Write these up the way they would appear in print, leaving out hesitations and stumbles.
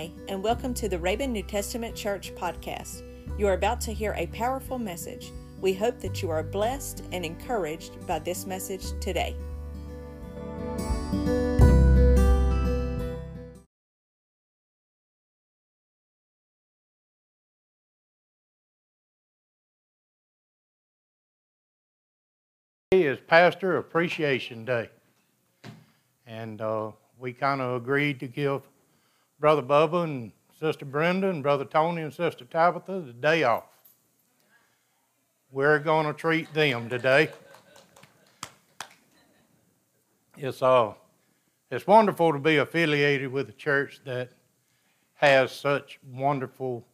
Hi, and welcome to the Raven New Testament Church podcast. You are about to hear a powerful message. We hope that you are blessed and encouraged by this message today. Today is Pastor Appreciation Day, and we kind of agreed to give Brother Bubba and Sister Brenda and Brother Tony and Sister Tabitha the day off. We're going to treat them today. It's wonderful to be affiliated with a church that has such wonderful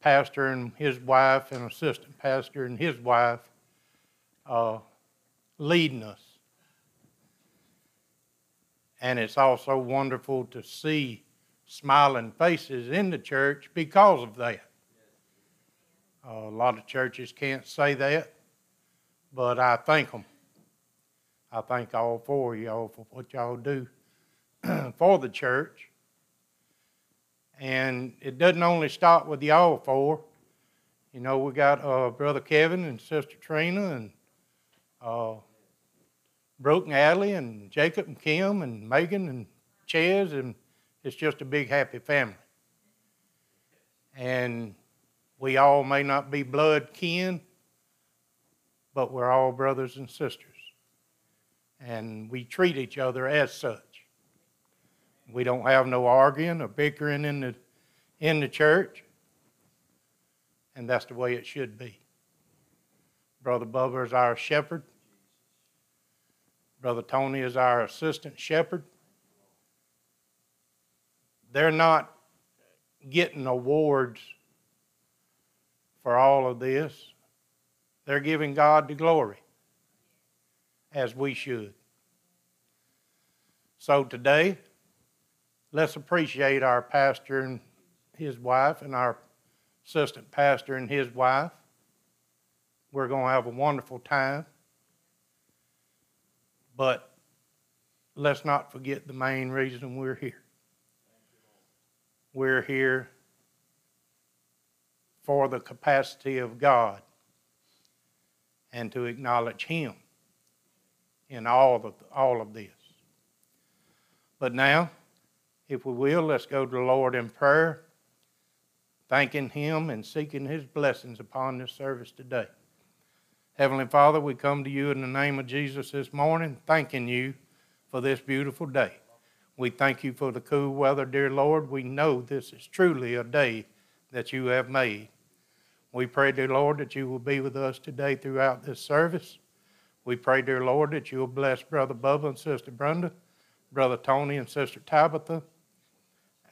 pastor and his wife and assistant pastor and his wife leading us. And it's also wonderful to see smiling faces in the church because of that. A lot of churches can't say that, but I thank them. I thank all four of y'all for what y'all do for the church. And it doesn't only stop with y'all four. You know, we got Brother Kevin and Sister Trina and Brooke and Allie and Jacob and Kim and Megan and Ches, and it's just a big happy family. And we all may not be blood kin, but we're all brothers and sisters. And we treat each other as such. We don't have no arguing or bickering in the church. And that's the way it should be. Brother Bubba is our shepherd. Brother Tony is our assistant shepherd. They're not getting awards for all of this. They're giving God the glory, as we should. So today, let's appreciate our pastor and his wife and our assistant pastor and his wife. We're going to have a wonderful time. But let's not forget the main reason we're here. We're here for the capacity of God and to acknowledge Him in all of this. But now, if we will, let's go to the Lord in prayer, thanking Him and seeking His blessings upon this service today. Heavenly Father, we come to you in the name of Jesus this morning, thanking you for this beautiful day. We thank you for the cool weather, dear Lord. We know this is truly a day that you have made. We pray, dear Lord, that you will be with us today throughout this service. We pray, dear Lord, that you will bless Brother Bubba and Sister Brenda, Brother Tony and Sister Tabitha,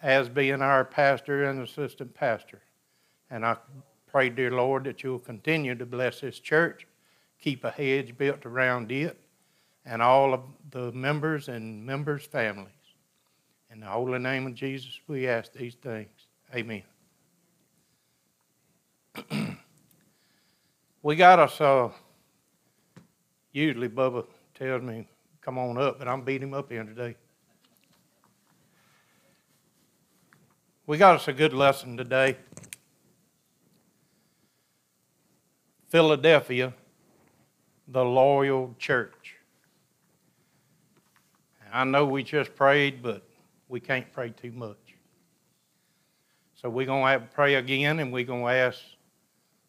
as being our pastor and assistant pastor. And I pray, dear Lord, that you will continue to bless this church. Keep a hedge built around it and all of the members and members' families. In the holy name of Jesus, we ask these things. Amen. We got us, usually Bubba tells me, come on up, but I'm beating him up here today. We got us a good lesson today. Philadelphia, the loyal church. I know we just prayed, but we can't pray too much. So we're going to have to pray again, and we're going to ask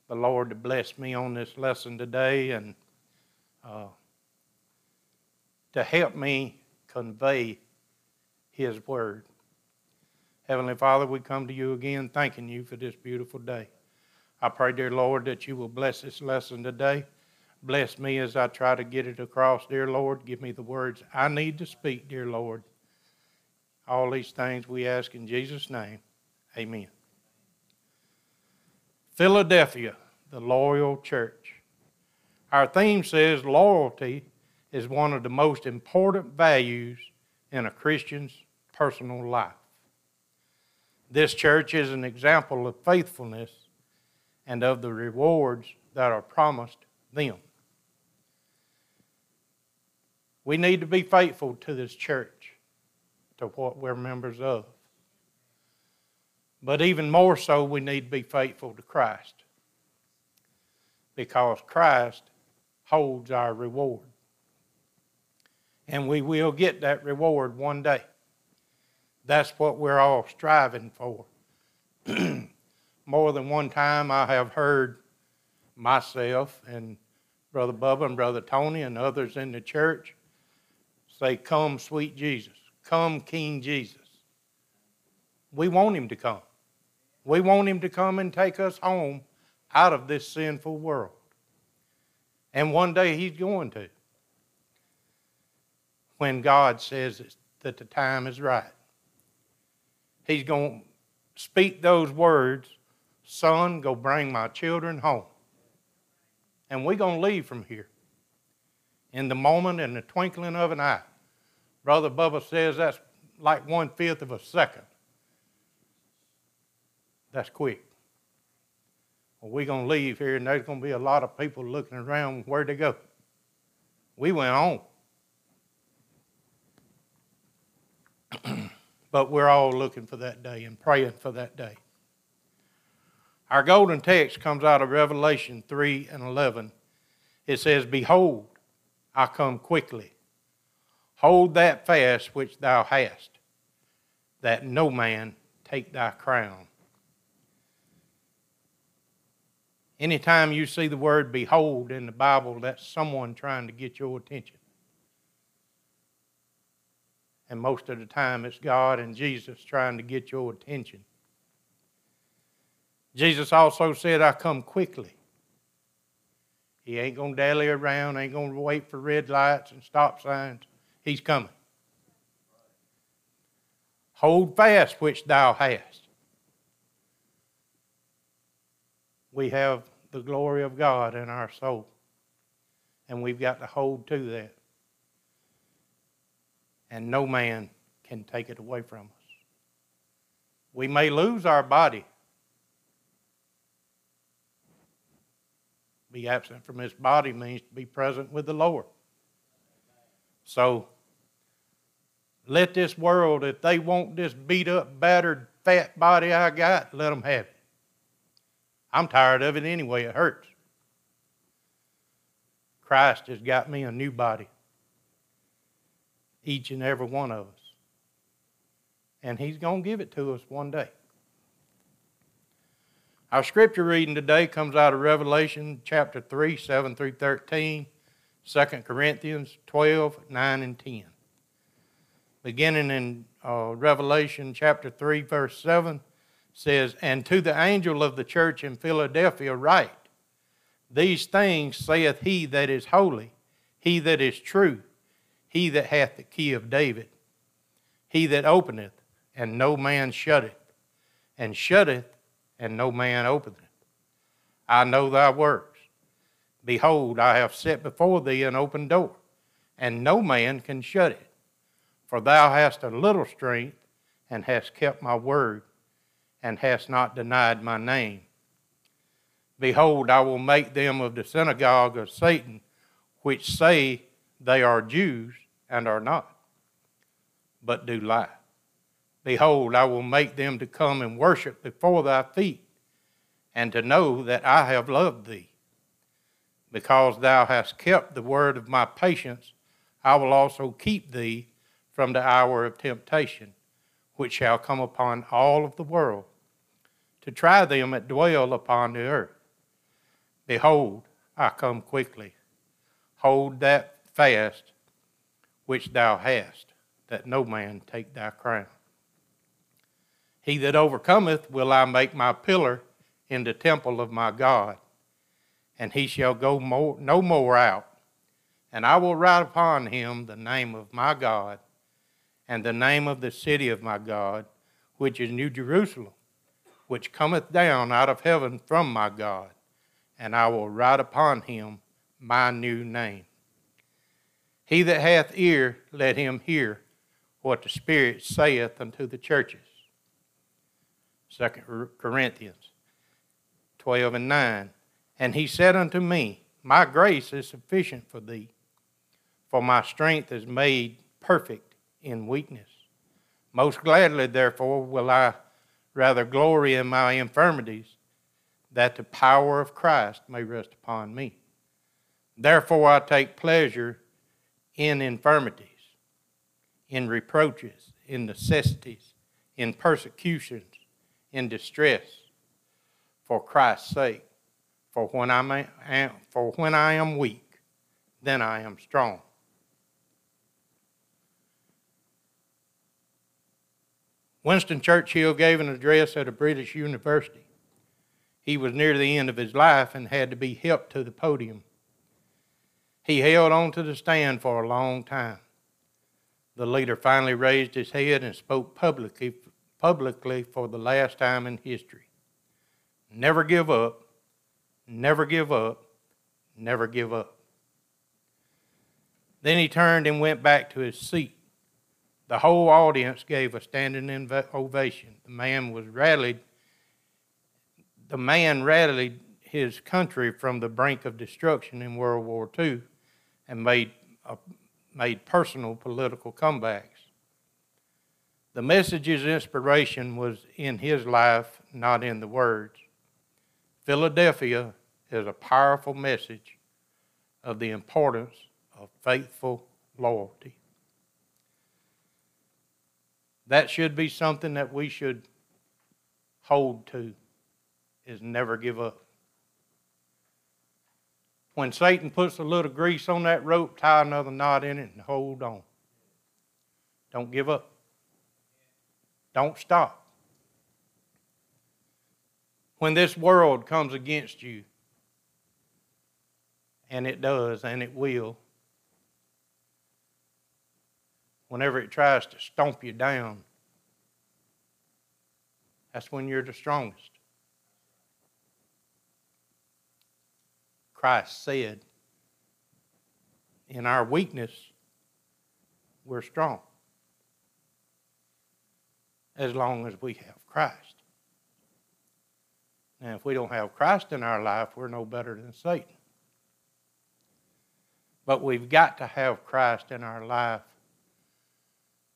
the Lord to bless me on this lesson today and to help me convey His word. Heavenly Father, we come to you again thanking you for this beautiful day. I pray, dear Lord, that you will bless this lesson today. Bless me as I try to get it across, dear Lord. Give me the words I need to speak, dear Lord. All these things we ask in Jesus' name. Amen. Philadelphia, the loyal church. Our theme says loyalty is one of the most important values in a Christian's personal life. This church is an example of faithfulness and of the rewards that are promised them. We need to be faithful to this church, to what we're members of. But even more so, we need to be faithful to Christ, because Christ holds our reward. And we will get that reward one day. That's what we're all striving for. More than one time I have heard myself and Brother Bubba and Brother Tony and others in the church say, "Come, sweet Jesus. Come, King Jesus." We want Him to come. We want Him to come and take us home out of this sinful world. And one day He's going to, when God says that the time is right. He's going to speak those words, "Son, go bring my children home." And we're going to leave from here in the moment, in the twinkling of an eye. Brother Bubba says that's like 1/5 of a second. That's quick. Well, we're going to leave here, and there's going to be a lot of people looking around where'd they go. We went on. But we're all looking for that day and praying for that day. Our golden text comes out of Revelation 3 and 11. It says, "Behold, I come quickly. Hold that fast which thou hast, that no man take thy crown." Anytime you see the word "behold" in the Bible, that's someone trying to get your attention. And most of the time it's God and Jesus trying to get your attention. Jesus also said, "I come quickly." He ain't going to dally around, ain't going to wait for red lights and stop signs. He's coming. "Hold fast which thou hast." We have the glory of God in our soul, and we've got to hold to that. And no man can take it away from us. We may lose our body, be absent from his body means to be present with the Lord. So let this world, if they want this beat up, battered, fat body I got, let them have it. I'm tired of it anyway, it hurts. Christ has got me a new body, each and every one of us. And He's going to give it to us one day. Our scripture reading today comes out of Revelation chapter 3, 7 through 13, 2 Corinthians 12, 9 and 10. Beginning in Revelation chapter 3, verse 7, says, "And to the angel of the church in Philadelphia write, These things saith he that is holy, he that is true, he that hath the key of David, he that openeth, and no man shutteth, and shutteth, and no man openeth. I know thy works. Behold, I have set before thee an open door, and no man can shut it. For thou hast a little strength, and hast kept my word, and hast not denied my name. Behold, I will make them of the synagogue of Satan, which say they are Jews, and are not, but do lie. Behold, I will make them to come and worship before thy feet, and to know that I have loved thee. Because thou hast kept the word of my patience, I will also keep thee from the hour of temptation, which shall come upon all of the world, to try them that dwell upon the earth. Behold, I come quickly. Hold that fast which thou hast, that no man take thy crown. He that overcometh will I make my pillar in the temple of my God, and he shall go no more out. And I will write upon him the name of my God, and the name of the city of my God, which is New Jerusalem, which cometh down out of heaven from my God, and I will write upon him my new name. He that hath ear, let him hear what the Spirit saith unto the churches." 2 Corinthians 12 and 9. "And he said unto me, My grace is sufficient for thee, for my strength is made perfect in weakness. Most gladly, therefore, will I rather glory in my infirmities, that the power of Christ may rest upon me. Therefore I take pleasure in infirmities, in reproaches, in necessities, in persecutions, in distress, for Christ's sake. For when I am weak, then I am strong. Winston Churchill gave an address at a British university. He was near the end of his life and had to be helped to the podium. He held on to the stand for a long time. The leader finally raised his head and spoke publicly for the last time in history. Never give up, never give up, never give up. Then he turned and went back to his seat. The whole audience gave a standing ovation. The man rallied his country from the brink of destruction in World War II and made personal political comebacks. The message's inspiration was in his life, not in the words. Philadelphia is a powerful message of the importance of faithful loyalty. That should be something that we should hold to, is never give up. When Satan puts a little grease on that rope, tie another knot in it and hold on. Don't give up. Don't stop. When this world comes against you, and it does, and it will, whenever it tries to stomp you down, that's when you're the strongest. Christ said, in our weakness, we're strong, as long as we have Christ. Now, if we don't have Christ in our life, we're no better than Satan. But we've got to have Christ in our life,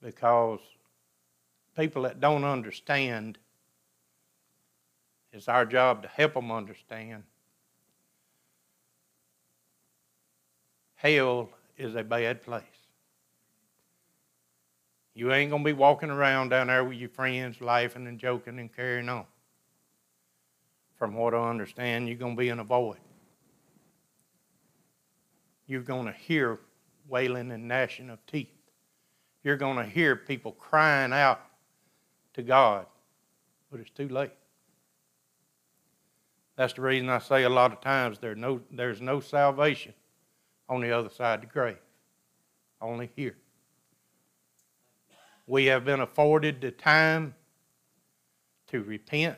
because people that don't understand, it's our job to help them understand. Hell is a bad place. You ain't going to be walking around down there with your friends laughing and joking and carrying on. From what I understand, you're going to be in a void. You're going to hear wailing and gnashing of teeth. You're going to hear people crying out to God, but it's too late. That's the reason I say a lot of times there's no salvation on the other side of the grave, only here. We have been afforded the time to repent,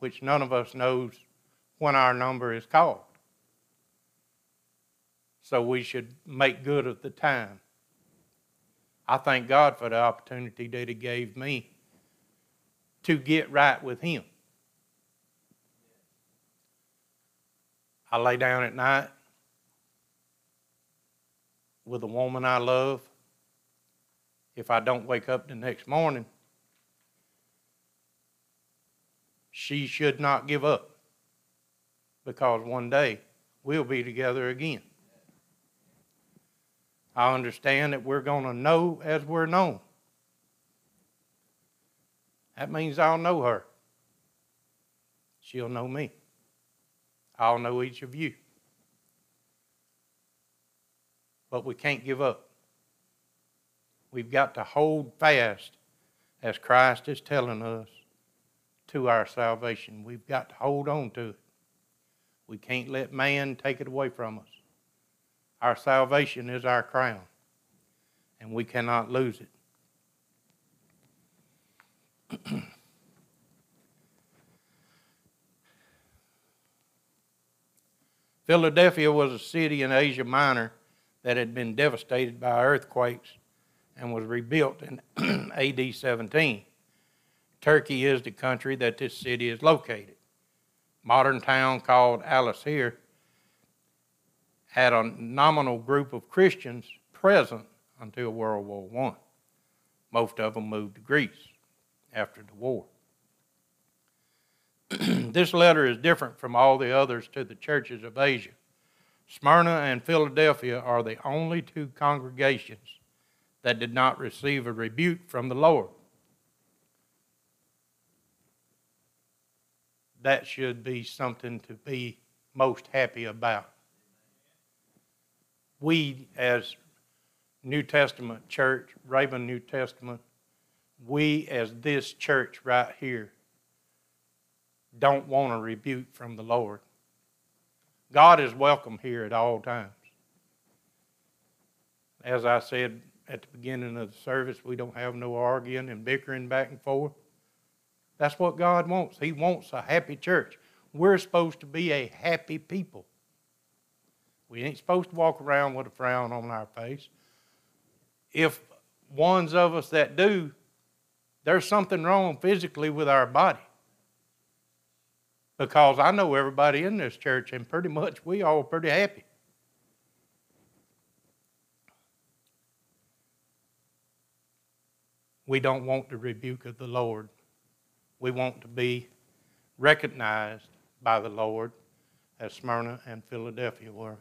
which none of us knows when our number is called. So we should make good of the time. I thank God for the opportunity that He gave me to get right with Him. I lay down at night with a woman I love. If I don't wake up the next morning, she should not give up, because one day we'll be together again. I understand that we're going to know as we're known. That means I'll know her. She'll know me. I'll know each of you. But we can't give up. We've got to hold fast, as Christ is telling us, to our salvation. We've got to hold on to it. We can't let man take it away from us. Our salvation is our crown, and we cannot lose it. Philadelphia was a city in Asia Minor that had been devastated by earthquakes and was rebuilt in AD 17. Turkey is the country that this city is located. Modern town called Alaşehir had a nominal group of Christians present until World War I. Most of them moved to Greece after the war. This letter is different from all the others to the churches of Asia. Smyrna and Philadelphia are the only two congregations that did not receive a rebuke from the Lord. That should be something to be most happy about. We, as New Testament Church, Raven New Testament, we as this church right here don't want a rebuke from the Lord. God is welcome here at all times. As I said at the beginning of the service, we don't have no arguing and bickering back and forth. That's what God wants. He wants a happy church. We're supposed to be a happy people. We ain't supposed to walk around with a frown on our face. If ones of us that do, there's something wrong physically with our body. Because I know everybody in this church, and pretty much we all pretty happy. We don't want the rebuke of the Lord. We want to be recognized by the Lord as Smyrna and Philadelphia were.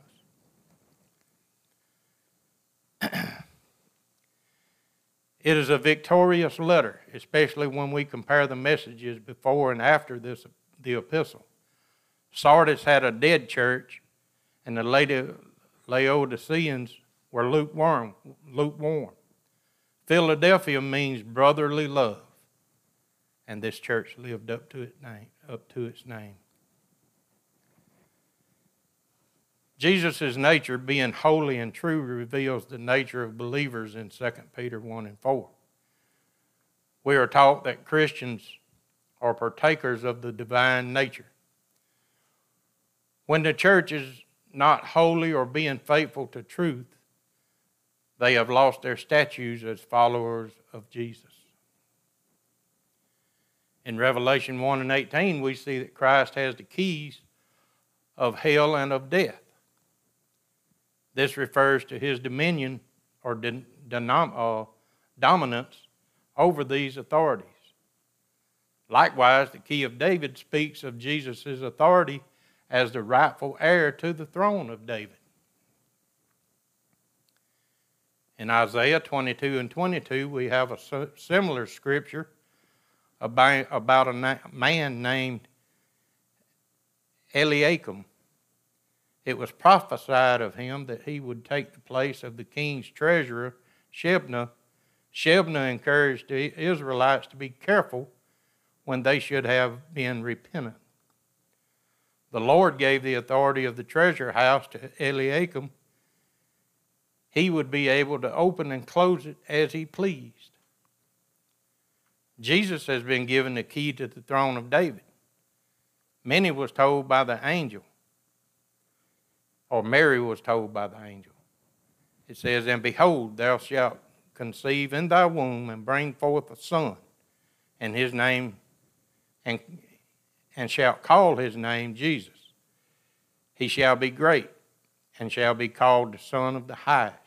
It is a victorious letter, especially when we compare the messages before and after this, the epistle. Sardis had a dead church, and the Laodiceans were lukewarm. Philadelphia means brotherly love, and this church lived up to its name. Jesus' nature, being holy and true, reveals the nature of believers in 2 Peter 1 and 4. We are taught that Christians are partakers of the divine nature. When the church is not holy or being faithful to truth, they have lost their status as followers of Jesus. In Revelation 1 and 18, we see that Christ has the keys of hell and of death. This refers to his dominion or dominance over these authorities. Likewise, the key of David speaks of Jesus' authority as the rightful heir to the throne of David. In Isaiah 22 and 22, we have a similar scripture about a man named Eliakim. It was prophesied of him that he would take the place of the king's treasurer, Shebna. Shebna encouraged the Israelites to be careful when they should have been repentant. The Lord gave the authority of the treasure house to Eliakim. He would be able to open and close it as he pleased. Jesus has been given the key to the throne of David. Mary was told by the angel. It says, "And behold, thou shalt conceive in thy womb and bring forth a son, and his name, and shalt call his name Jesus. He shall be great, and shall be called the Son of the Highest.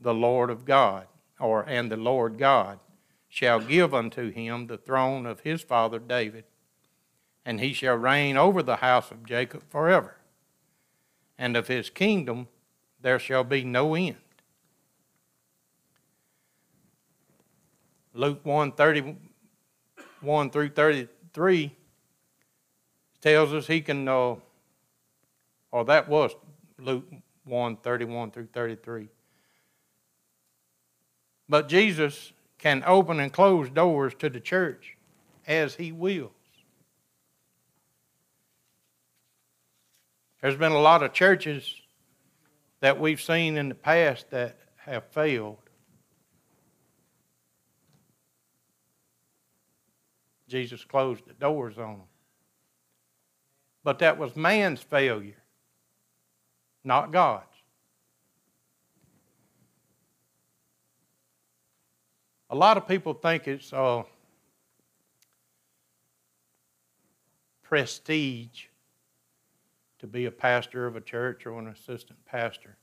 The Lord of God, and the Lord God, shall give unto him the throne of his father David, and he shall reign over the house of Jacob forever. And of his kingdom there shall be no end." Luke 1:31 through 33 tells us that was Luke 1:31 through 33. But Jesus can open and close doors to the church as he wills. There's been a lot of churches that we've seen in the past that have failed. Jesus closed the doors on them. But that was man's failure, not God's. A lot of people think it's prestige to be a pastor of a church or an assistant pastor.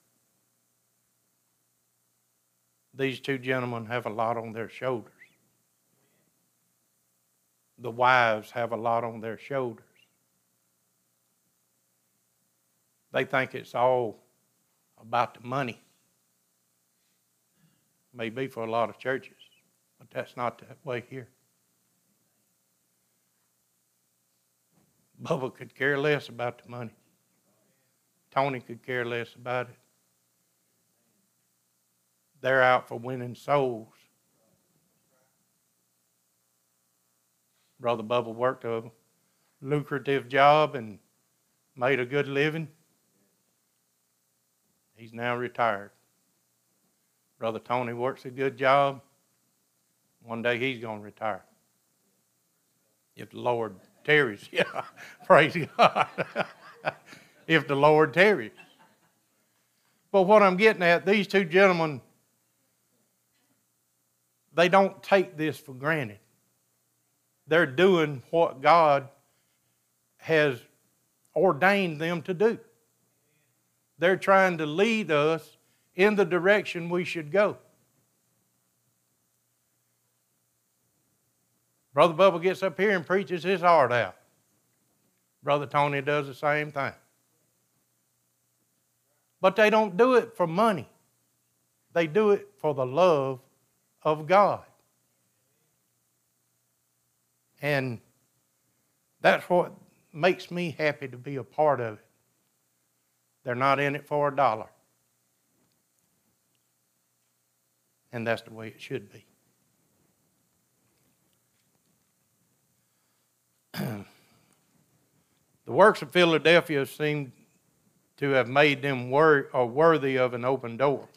These two gentlemen have a lot on their shoulders. the wives have a lot on their shoulders. They think it's all about the money. Maybe for a lot of churches, but that's not that way here. Bubba could care less about the money. Tony could care less about it. They're out for winning souls. Brother Bubba worked a lucrative job and made a good living. He's now retired. Brother Tony works a good job. One day he's going to retire. If the Lord tarries. Yeah, praise God. If the Lord tarries. But what I'm getting at, these two gentlemen, they don't take this for granted. They're doing what God has ordained them to do. They're trying to lead us in the direction we should go. Brother Bubba gets up here and preaches his heart out. Brother Tony does the same thing. But they don't do it for money. They do it for the love of God. And that's what makes me happy to be a part of it. They're not in it for a dollar. And that's the way it should be. The works of Philadelphia seem to have made them worthy of an open door.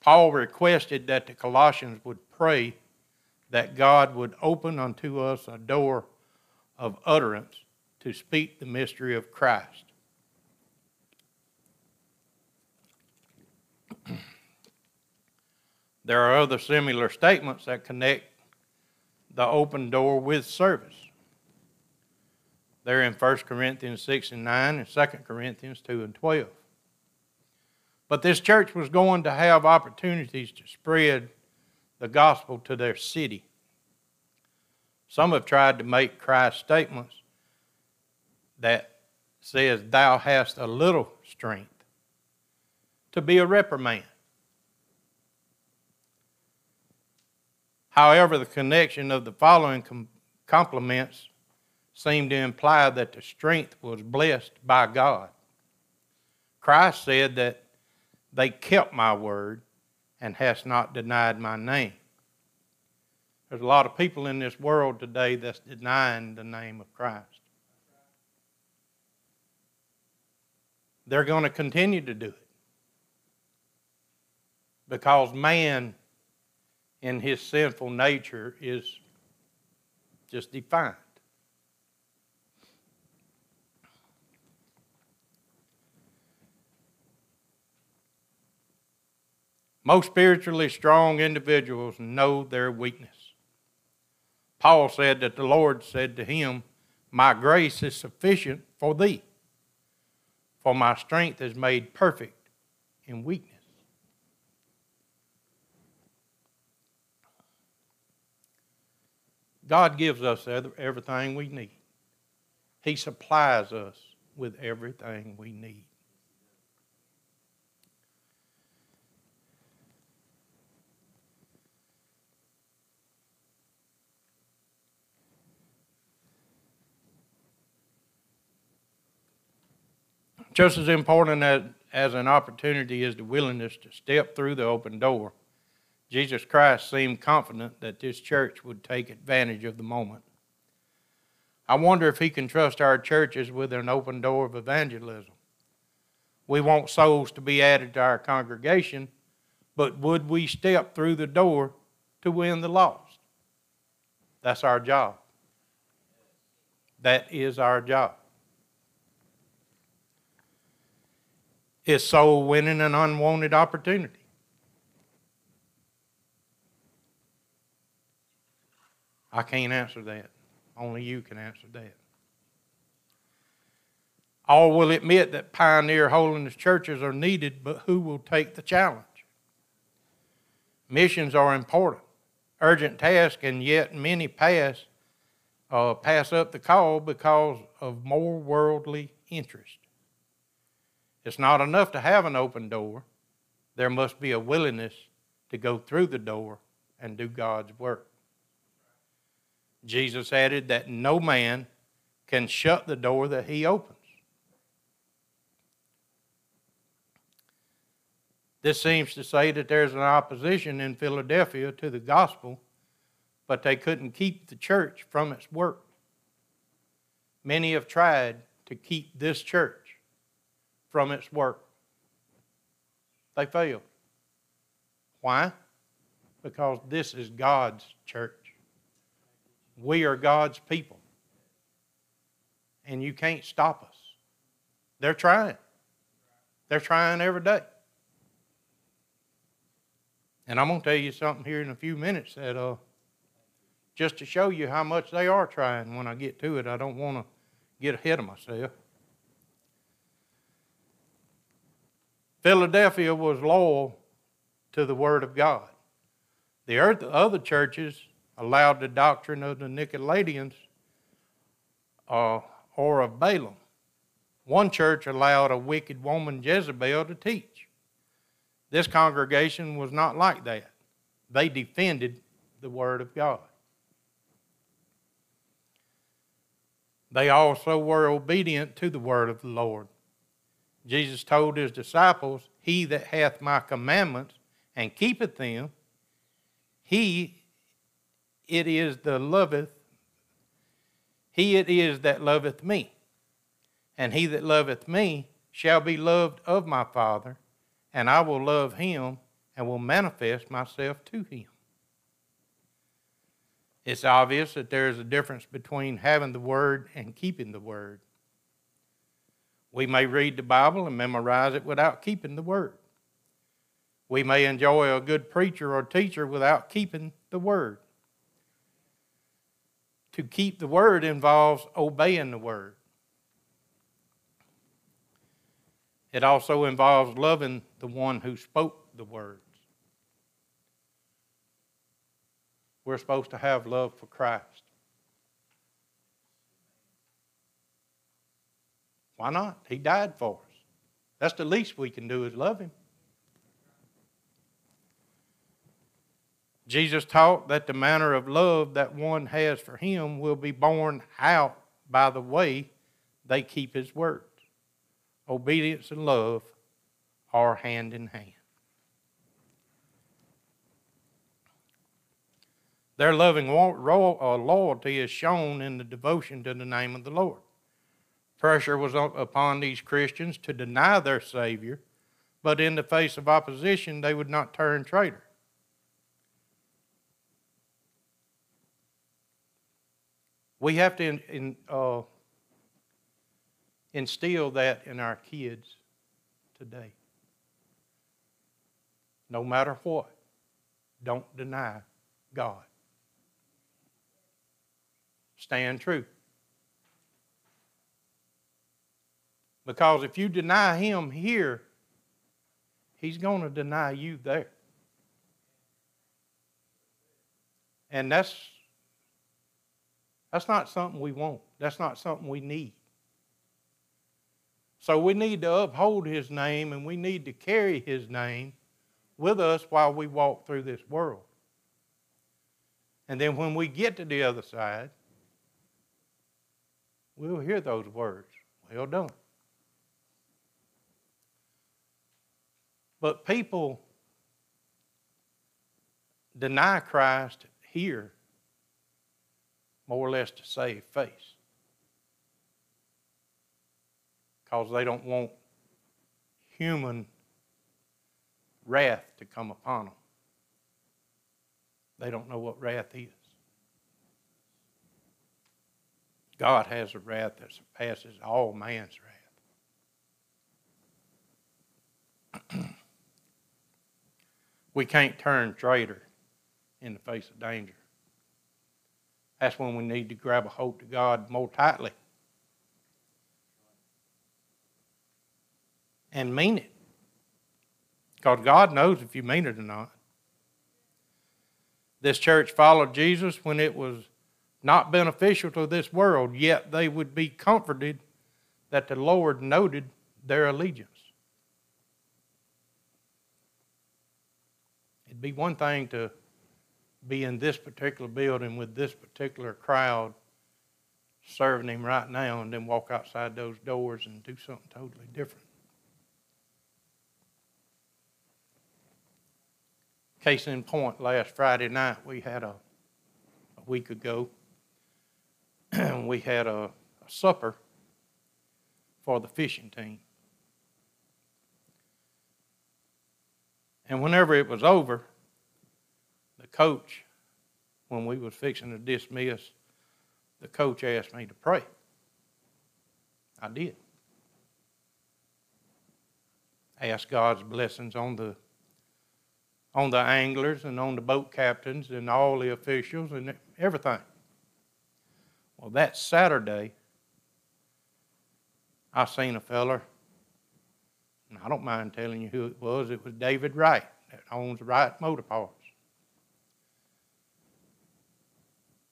Paul requested that the Colossians would pray that God would open unto us a door of utterance to speak the mystery of Christ. There are other similar statements that connect the open door with service. They're in 1 Corinthians 6 and 9 and 2 Corinthians 2 and 12. But this church was going to have opportunities to spread the gospel to their city. Some have tried to make Christ's statements that says, "Thou hast a little strength," to be a reprimand. However, the connection of the following complements seem to imply that the strength was blessed by God. Christ said that they kept my word and hast not denied my name. There's a lot of people in this world today that's denying the name of Christ. They're going to continue to do it because man in his sinful nature is just defined. Most spiritually strong individuals know their weakness. Paul said that the Lord said to him, "My grace is sufficient for thee, for my strength is made perfect in weakness." God gives us everything we need. He supplies us with everything we need. Just as important as an opportunity is the willingness to step through the open door. Jesus Christ seemed confident that this church would take advantage of the moment. I wonder if he can trust our churches with an open door of evangelism. We want souls to be added to our congregation, but would we step through the door to win the lost? That's our job. That is our job. Is soul winning an unwanted opportunity? I can't answer that. Only you can answer that. All will admit that pioneer holiness churches are needed, but who will take the challenge? Missions are important, urgent task, and yet many pass pass up the call because of more worldly interest. It's not enough to have an open door. There must be a willingness to go through the door and do God's work. Jesus added that no man can shut the door that he opens. This seems to say that there's an opposition in Philadelphia to the gospel, but they couldn't keep the church from its work. Many have tried to keep this church from its work. They failed. Why? Because this is God's church. We are God's people. And you can't stop us. They're trying. They're trying every day. And I'm going to tell you something here in a few minutes that just to show you how much they are trying when I get to it. I don't want to get ahead of myself. Philadelphia was loyal to the Word of God. The other churches allowed the doctrine of the Nicolaitans or of Balaam. One church allowed a wicked woman, Jezebel, to teach. This congregation was not like that. They defended the Word of God. They also were obedient to the word of the Lord. Jesus told his disciples, "He that hath my commandments and keepeth them, he it is that loveth me. And he that loveth me shall be loved of my Father, and I will love him and will manifest myself to him." It's obvious that there is a difference between having the Word and keeping the Word. We may read the Bible and memorize it without keeping the Word. We may enjoy a good preacher or teacher without keeping the Word. To keep the Word involves obeying the Word. It also involves loving the one who spoke the Word. We're supposed to have love for Christ. Why not? He died for us. That's the least we can do is love him. Jesus taught that the manner of love that one has for him will be borne out by the way they keep his words. Obedience and love are hand in hand. Their loving loyalty is shown in the devotion to the name of the Lord. Pressure was upon these Christians to deny their Savior, but in the face of opposition, they would not turn traitor. We have to instill that in our kids today. No matter what, don't deny God. Stand true. Because if you deny him here, he's going to deny you there. And that's not something we want. That's not something we need. So we need to uphold his name, and we need to carry his name with us while we walk through this world. And then when we get to the other side, we'll hear those words, "Well done." But people deny Christ here more or less to save face because they don't want human wrath to come upon them. They don't know what wrath is. God has a wrath that surpasses all man's wrath. We can't turn traitor in the face of danger. That's when we need to grab a hold to God more tightly and mean it. Because God knows if you mean it or not. This church followed Jesus when it was not beneficial to this world, yet they would be comforted that the Lord noted their allegiance. It'd be one thing to be in this particular building with this particular crowd serving him right now and then walk outside those doors and do something totally different. Case in point, last Friday night we had a week ago, we had a supper for the fishing team. And whenever it was over, the coach, when we was fixing to dismiss, the coach asked me to pray. I did. I asked God's blessings on the anglers and on the boat captains and all the officials and everything. Well, that Saturday, I seen a feller, and I don't mind telling you who it was. It was David Wright that owns Wright Motor Parts.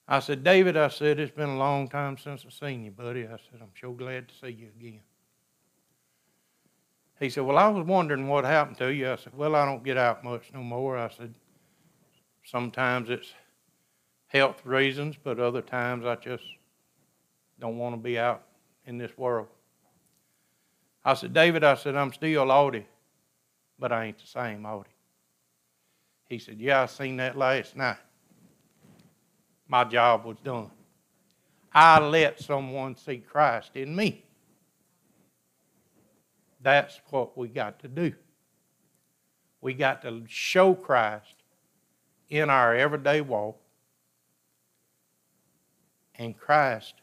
I said, David, I said, it's been a long time since I've seen you, buddy. I said, I'm sure glad to see you again. He said, well, I was wondering what happened to you. I said, well, I don't get out much no more. I said, sometimes it's health reasons, but other times I just don't want to be out in this world. I said, David, I said, I'm still Audie, but I ain't the same Audie. He said, yeah, I seen that last night. My job was done. I let someone see Christ in me. That's what we got to do. We got to show Christ in our everyday walk, and Christ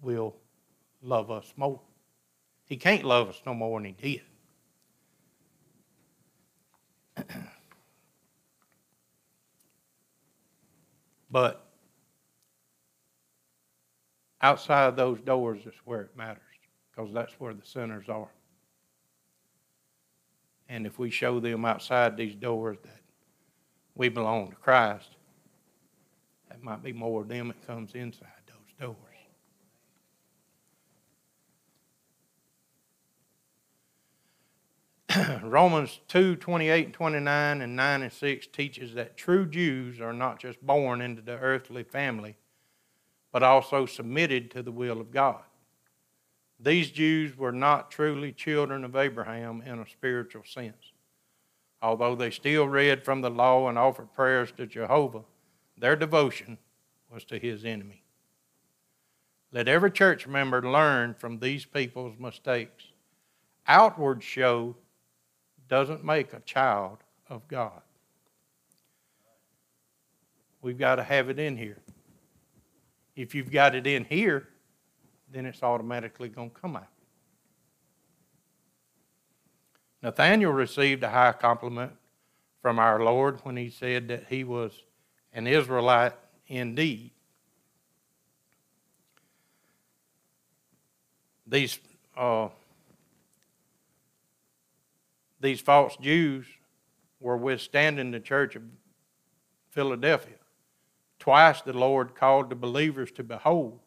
will love us more. He can't love us no more than he did. But outside those doors is where it matters, because that's where the sinners are. And if we show them outside these doors that we belong to Christ, that might be more of them that comes inside those doors. Romans 2, 28 and 29 and 9 and 6 teaches that true Jews are not just born into the earthly family, but also submitted to the will of God. These Jews were not truly children of Abraham in a spiritual sense. Although they still read from the law and offered prayers to Jehovah, their devotion was to his enemy. Let every church member learn from these people's mistakes. Outward show doesn't make a child of God. We've got to have it in here. If you've got it in here, then it's automatically going to come out. Nathanael received a high compliment from our Lord when he said that he was an Israelite indeed. These false Jews were withstanding the church of Philadelphia. Twice the Lord called the believers to behold.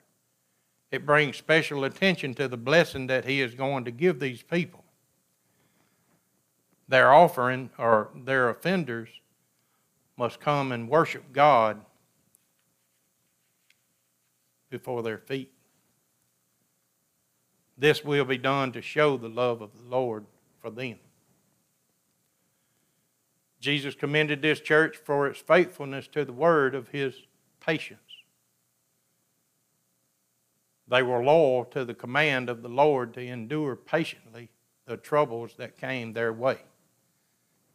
It brings special attention to the blessing that he is going to give these people. Their offering, or their offenders, must come and worship God before their feet. This will be done to show the love of the Lord for them. Jesus commended this church for its faithfulness to the word of his patience. They were loyal to the command of the Lord to endure patiently the troubles that came their way.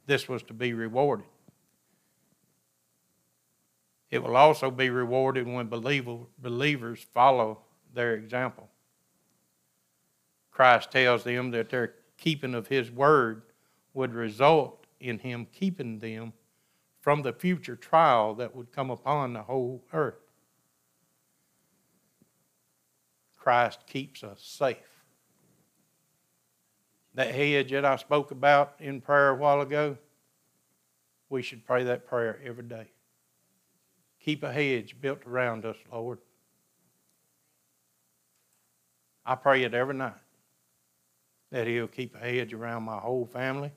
This was to be rewarded. It will also be rewarded when believers follow their example. Christ tells them that their keeping of his word would result in him keeping them from the future trial that would come upon the whole earth. Christ keeps us safe. That hedge that I spoke about in prayer a while ago, we should pray that prayer every day. Keep a hedge built around us, Lord. I pray it every night that He'll keep a hedge around my whole family,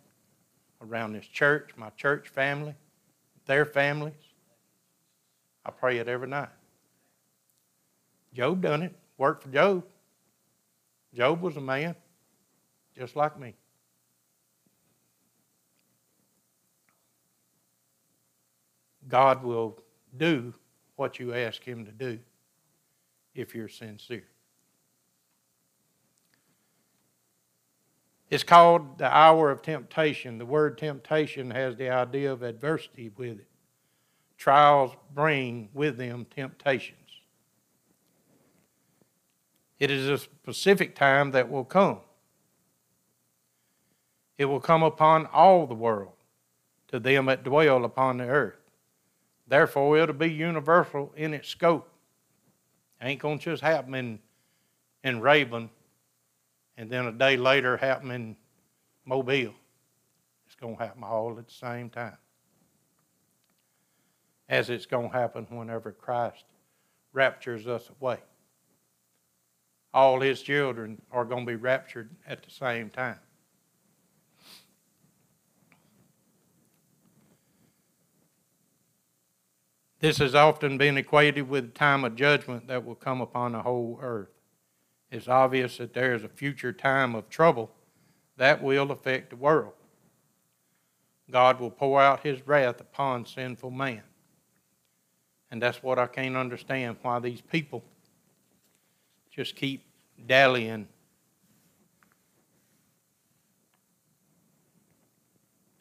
around this church, my church family, their families. I pray it every night. Job done it. Worked for Job. Job was a man just like me. God will do what you ask Him to do if you're sincere. It's called the hour of temptation. The word temptation has the idea of adversity with it. Trials bring with them temptations. It is a specific time that will come. It will come upon all the world, to them that dwell upon the earth. Therefore, it'll be universal in its scope. It ain't going to just happen in Raven and then a day later happen in Mobile. It's going to happen all at the same time, as it's going to happen whenever Christ raptures us away. All His children are going to be raptured at the same time. This has often been equated with the time of judgment that will come upon the whole earth. It's obvious that there is a future time of trouble that will affect the world. God will pour out His wrath upon sinful man. And that's what I can't understand, why these people just keep dallying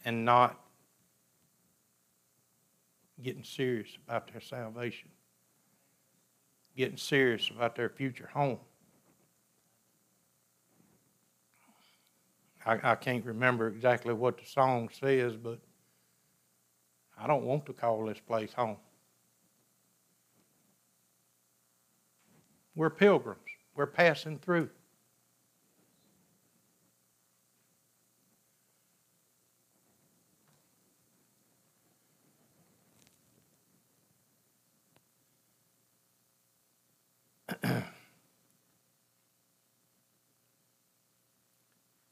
and not getting serious about their salvation, getting serious about their future home. I can't remember exactly what the song says, but I don't want to call this place home. We're pilgrims. We're passing through.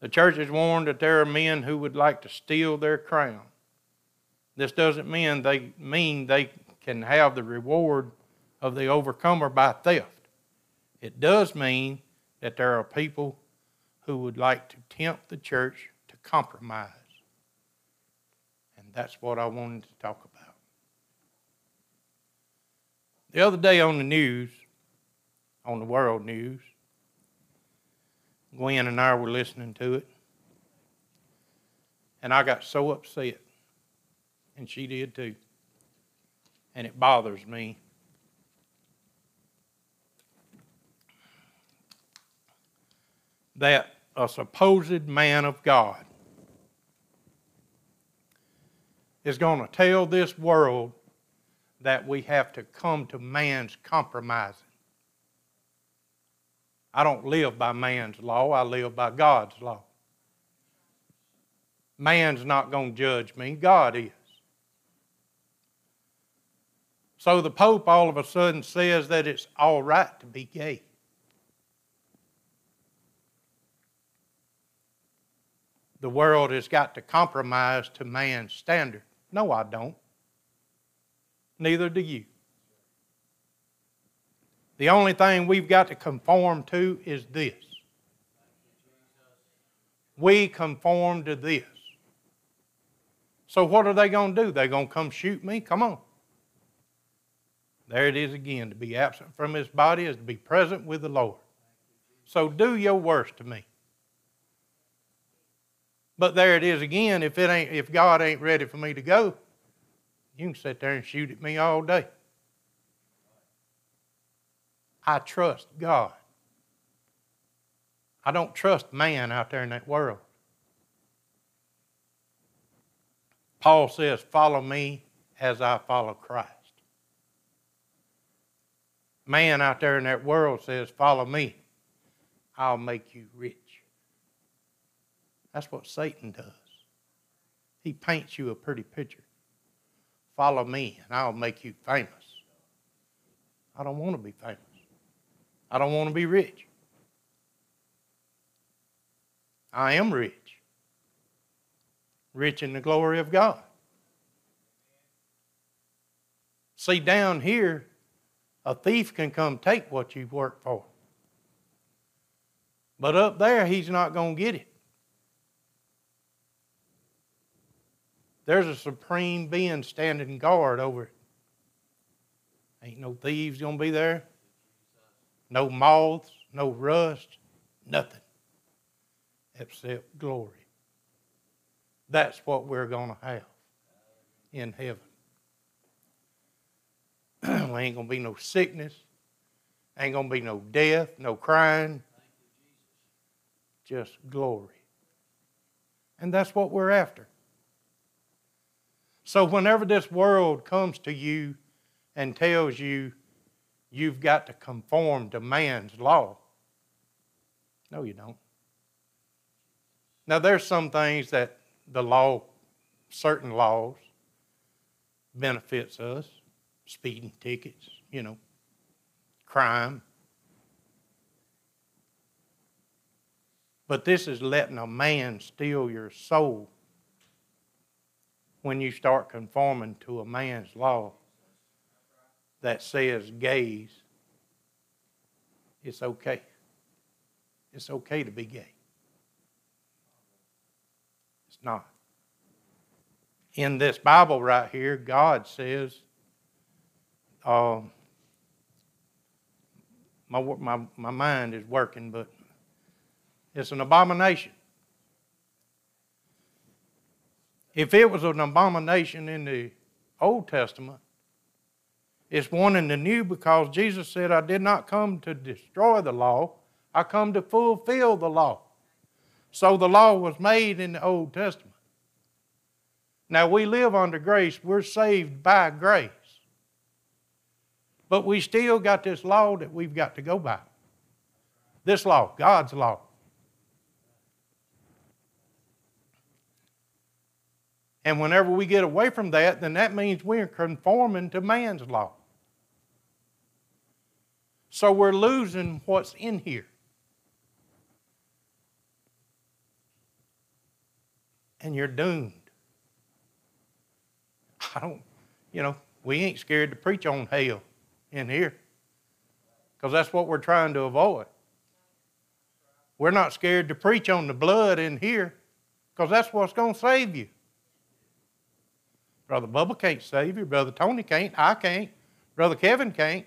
The church is warned that there are men who would like to steal their crown. This doesn't mean they can have the reward of the overcomer by theft. It does mean that there are people who would like to tempt the church to compromise. And that's what I wanted to talk about. The other day on the news, on the world news, Gwen and I were listening to it, and I got so upset, and she did too, and it bothers me. That a supposed man of God is going to tell this world that we have to come to man's compromising. I don't live by man's law. I live by God's law. Man's not going to judge me. God is. So the Pope all of a sudden says that it's all right to be gay. The world has got to compromise to man's standard. No, I don't. Neither do you. The only thing we've got to conform to is this. We conform to this. So what are they going to do? They're going to come shoot me? Come on. There it is again. To be absent from His body is to be present with the Lord. So do your worst to me. But there it is again. If God ain't ready for me to go, you can sit there and shoot at me all day. I trust God. I don't trust man out there in that world. Paul says, "Follow me as I follow Christ." Man out there in that world says, "Follow me. I'll make you rich." That's what Satan does. He paints you a pretty picture. Follow me and I'll make you famous. I don't want to be famous. I don't want to be rich. I am rich. Rich in the glory of God. See, down here, a thief can come take what you've worked for. But up there, he's not going to get it. There's a supreme being standing guard over it. Ain't no thieves going to be there. No moths, no rust, nothing. Except glory. That's what we're going to have in heaven. There ain't going to be no sickness. Ain't going to be no death, no crying. Just glory. And that's what we're after. So whenever this world comes to you and tells you you've got to conform to man's law, no, you don't. Now, there's some things that the law, certain laws, benefits us. Speeding tickets, you know, crime. But this is letting a man steal your soul when you start conforming to a man's law that says gays, it's okay. It's okay to be gay. It's not. In this Bible right here, God says, my mind is working, but it's an abomination. If it was an abomination in the Old Testament, it's one in the New because Jesus said, I did not come to destroy the law. I come to fulfill the law. So the law was made in the Old Testament. Now we live under grace. We're saved by grace. But we still got this law that we've got to go by. This law, God's law. And whenever we get away from that, then that means we're conforming to man's law. So we're losing what's in here. And you're doomed. We ain't scared to preach on hell in here because that's what we're trying to avoid. We're not scared to preach on the blood in here because that's what's going to save you. Brother Bubba can't save you. Brother Tony can't. I can't. Brother Kevin can't.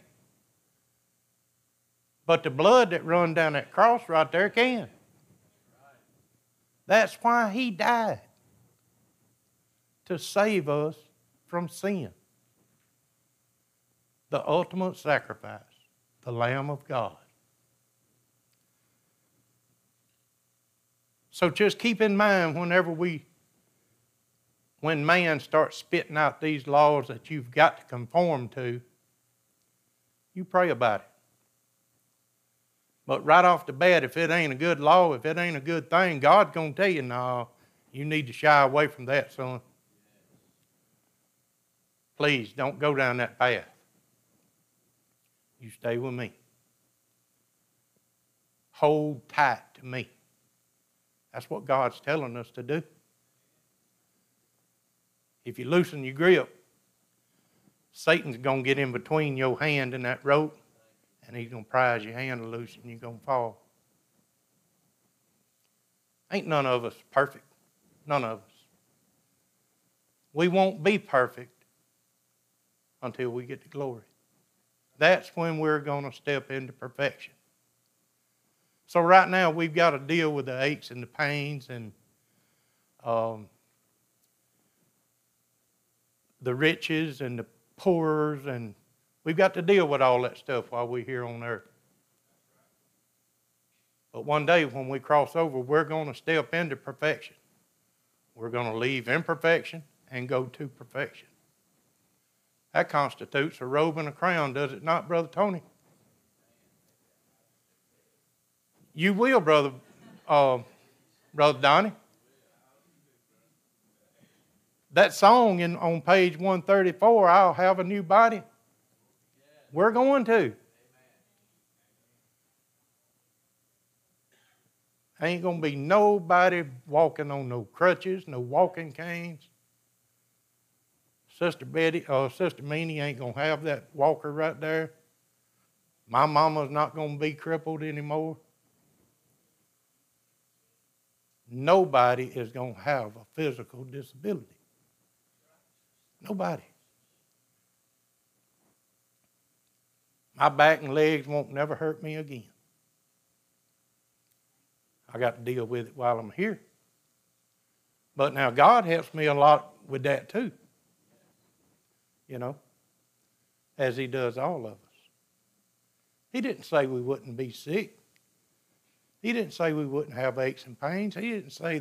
But the blood that run down that cross right there can. That's why he died. To save us from sin. The ultimate sacrifice. The Lamb of God. So just keep in mind whenever when man starts spitting out these laws that you've got to conform to, you pray about it. But right off the bat, if it ain't a good law, if it ain't a good thing, God's going to tell you, no, you need to shy away from that, son. Please don't go down that path. You stay with me. Hold tight to me. That's what God's telling us to do. If you loosen your grip, Satan's going to get in between your hand and that rope, and he's going to prise your hand loose, and you're going to fall. Ain't none of us perfect. None of us. We won't be perfect until we get to glory. That's when we're going to step into perfection. So right now, we've got to deal with the aches and the pains and the riches and the poorers, and we've got to deal with all that stuff while we're here on earth. But one day when we cross over, we're going to step into perfection. We're going to leave imperfection and go to perfection. That constitutes a robe and a crown, does it not, Brother Tony? You will, Brother Donnie. That song on page 134, I'll have a new body. We're going to. Ain't going to be nobody walking on no crutches, no walking canes. Sister Betty, Sister Meanie ain't going to have that walker right there. My mama's not going to be crippled anymore. Nobody is going to have a physical disability. Nobody. My back and legs won't never hurt me again. I got to deal with it while I'm here. But now God helps me a lot with that too. You know, as He does all of us. He didn't say we wouldn't be sick. He didn't say we wouldn't have aches and pains. He didn't say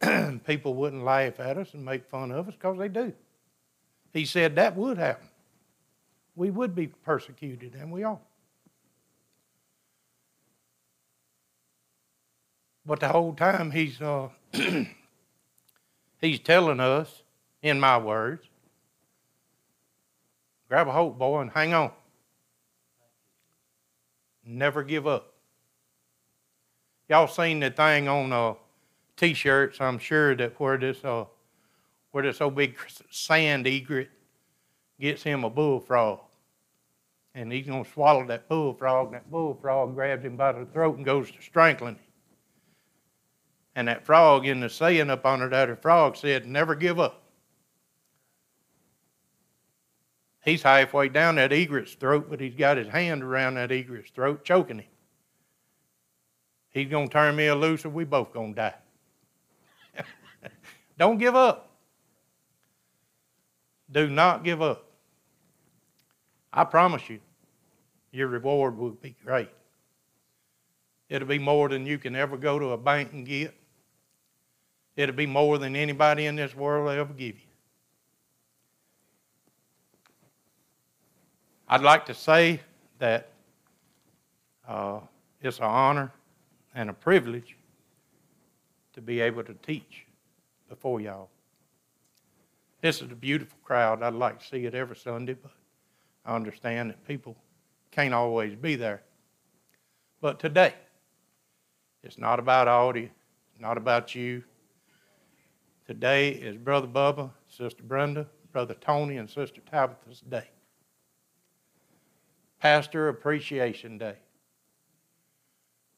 that people wouldn't laugh at us and make fun of us, because they do. He said that would happen. We would be persecuted, and we are. But the whole time He's He's telling us, in my words, grab a hold, boy, and hang on. Never give up. Y'all seen the thing on T-shirts? I'm sure that where this old big sand egret gets him a bullfrog, and he's gonna swallow that bullfrog. And that bullfrog grabs him by the throat and goes to strangling him. And that frog in the saying up under that, the frog said, never give up. He's halfway down that egret's throat, but he's got his hand around that egret's throat, choking him. He's going to turn me loose, or we both going to die. Don't give up. Do not give up. I promise you, your reward will be great. It'll be more than you can ever go to a bank and get. It'll be more than anybody in this world will ever give you. I'd like to say that it's an honor and a privilege to be able to teach before y'all. This is a beautiful crowd. I'd like to see it every Sunday, but I understand that people can't always be there. But today, it's not about Audie. It's not about you. Today is Brother Bubba, Sister Brenda, Brother Tony, and Sister Tabitha's day. Pastor Appreciation Day.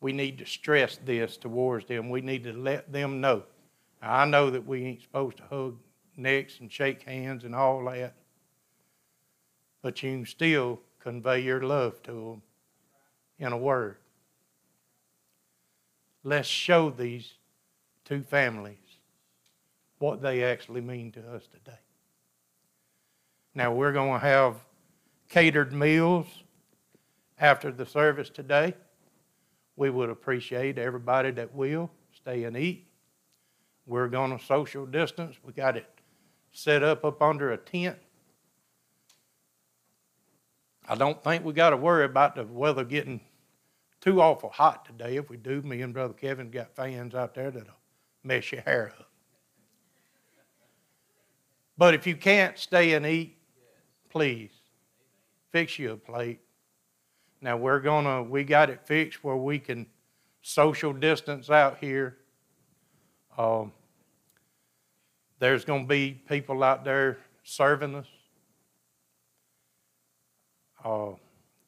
We need to stress this towards them. We need to let them know. Now, I know that we ain't supposed to hug necks and shake hands and all that, but you can still convey your love to them in a word. Let's show these two families what they actually mean to us today. Now, we're going to have catered meals after the service today. We would appreciate everybody that will stay and eat. We're going to social distance. We got it set up under a tent. I don't think we got to worry about the weather getting too awful hot today. If we do, me and Brother Kevin got fans out there that'll mess your hair up. But if you can't stay and eat, please fix you a plate. Now we got it fixed where we can social distance out here. There's going to be people out there serving us.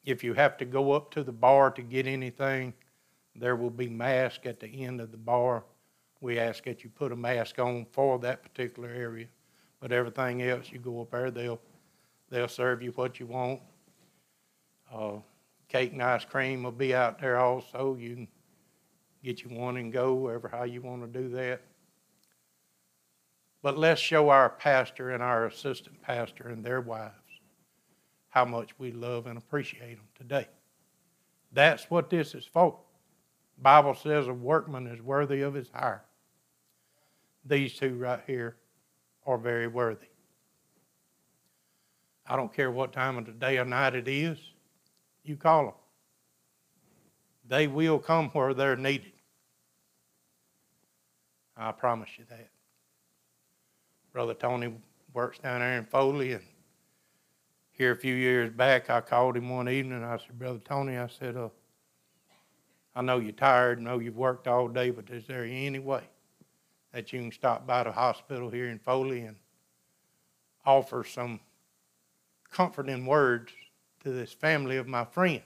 If you have to go up to the bar to get anything, there will be masks at the end of the bar. We ask that you put a mask on for that particular area. But everything else, you go up there, they'll serve you what you want. Cake and ice cream will be out there also. You can get you one and go, wherever how you want to do that. But let's show our pastor and our assistant pastor and their wives how much we love and appreciate them today. That's what this is for. The Bible says a workman is worthy of his hire. These two right here are very worthy. I don't care what time of the day or night it is, you call them. They will come where they're needed. I promise you that. Brother Tony works down there in Foley, and Here a few years back, I called him one evening. I said, Brother Tony, I said, I know you're tired. I know you've worked all day, but is there any way that you can stop by the hospital here in Foley and offer some comforting words to this family of my friend?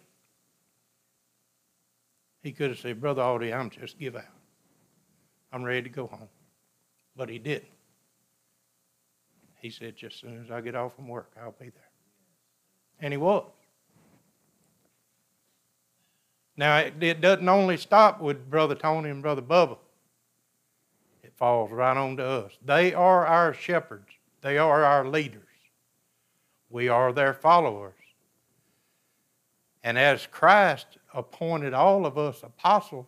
He could have said, Brother Audie, I'm just give out. I'm ready to go home. But he didn't. He said, just as soon as I get off from work, I'll be there. And he was. Now, it doesn't only stop with Brother Tony and Brother Bubba. It falls right on to us. They are our shepherds. They are our leaders. We are their followers. And as Christ appointed all of us apostles,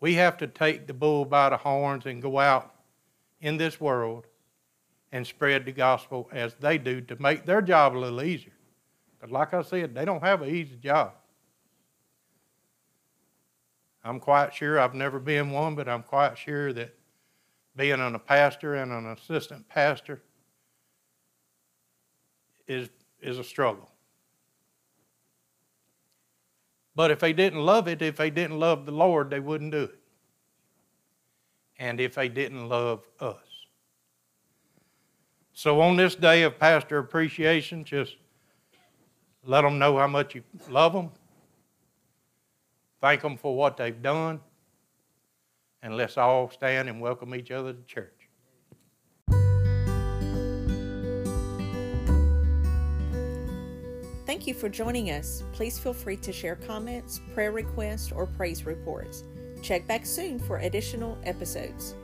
we have to take the bull by the horns and go out in this world and spread the gospel as they do to make their job a little easier. Because like I said, they don't have an easy job. I'm quite sure, I've never been one, but I'm quite sure that being a pastor and an assistant pastor is a struggle. But if they didn't love it, if they didn't love the Lord, they wouldn't do it. And if they didn't love us. So on this day of Pastor Appreciation, just let them know how much you love them. Thank them for what they've done. And let's all stand and welcome each other to church. Thank you for joining us. Please feel free to share comments, prayer requests, or praise reports. Check back soon for additional episodes.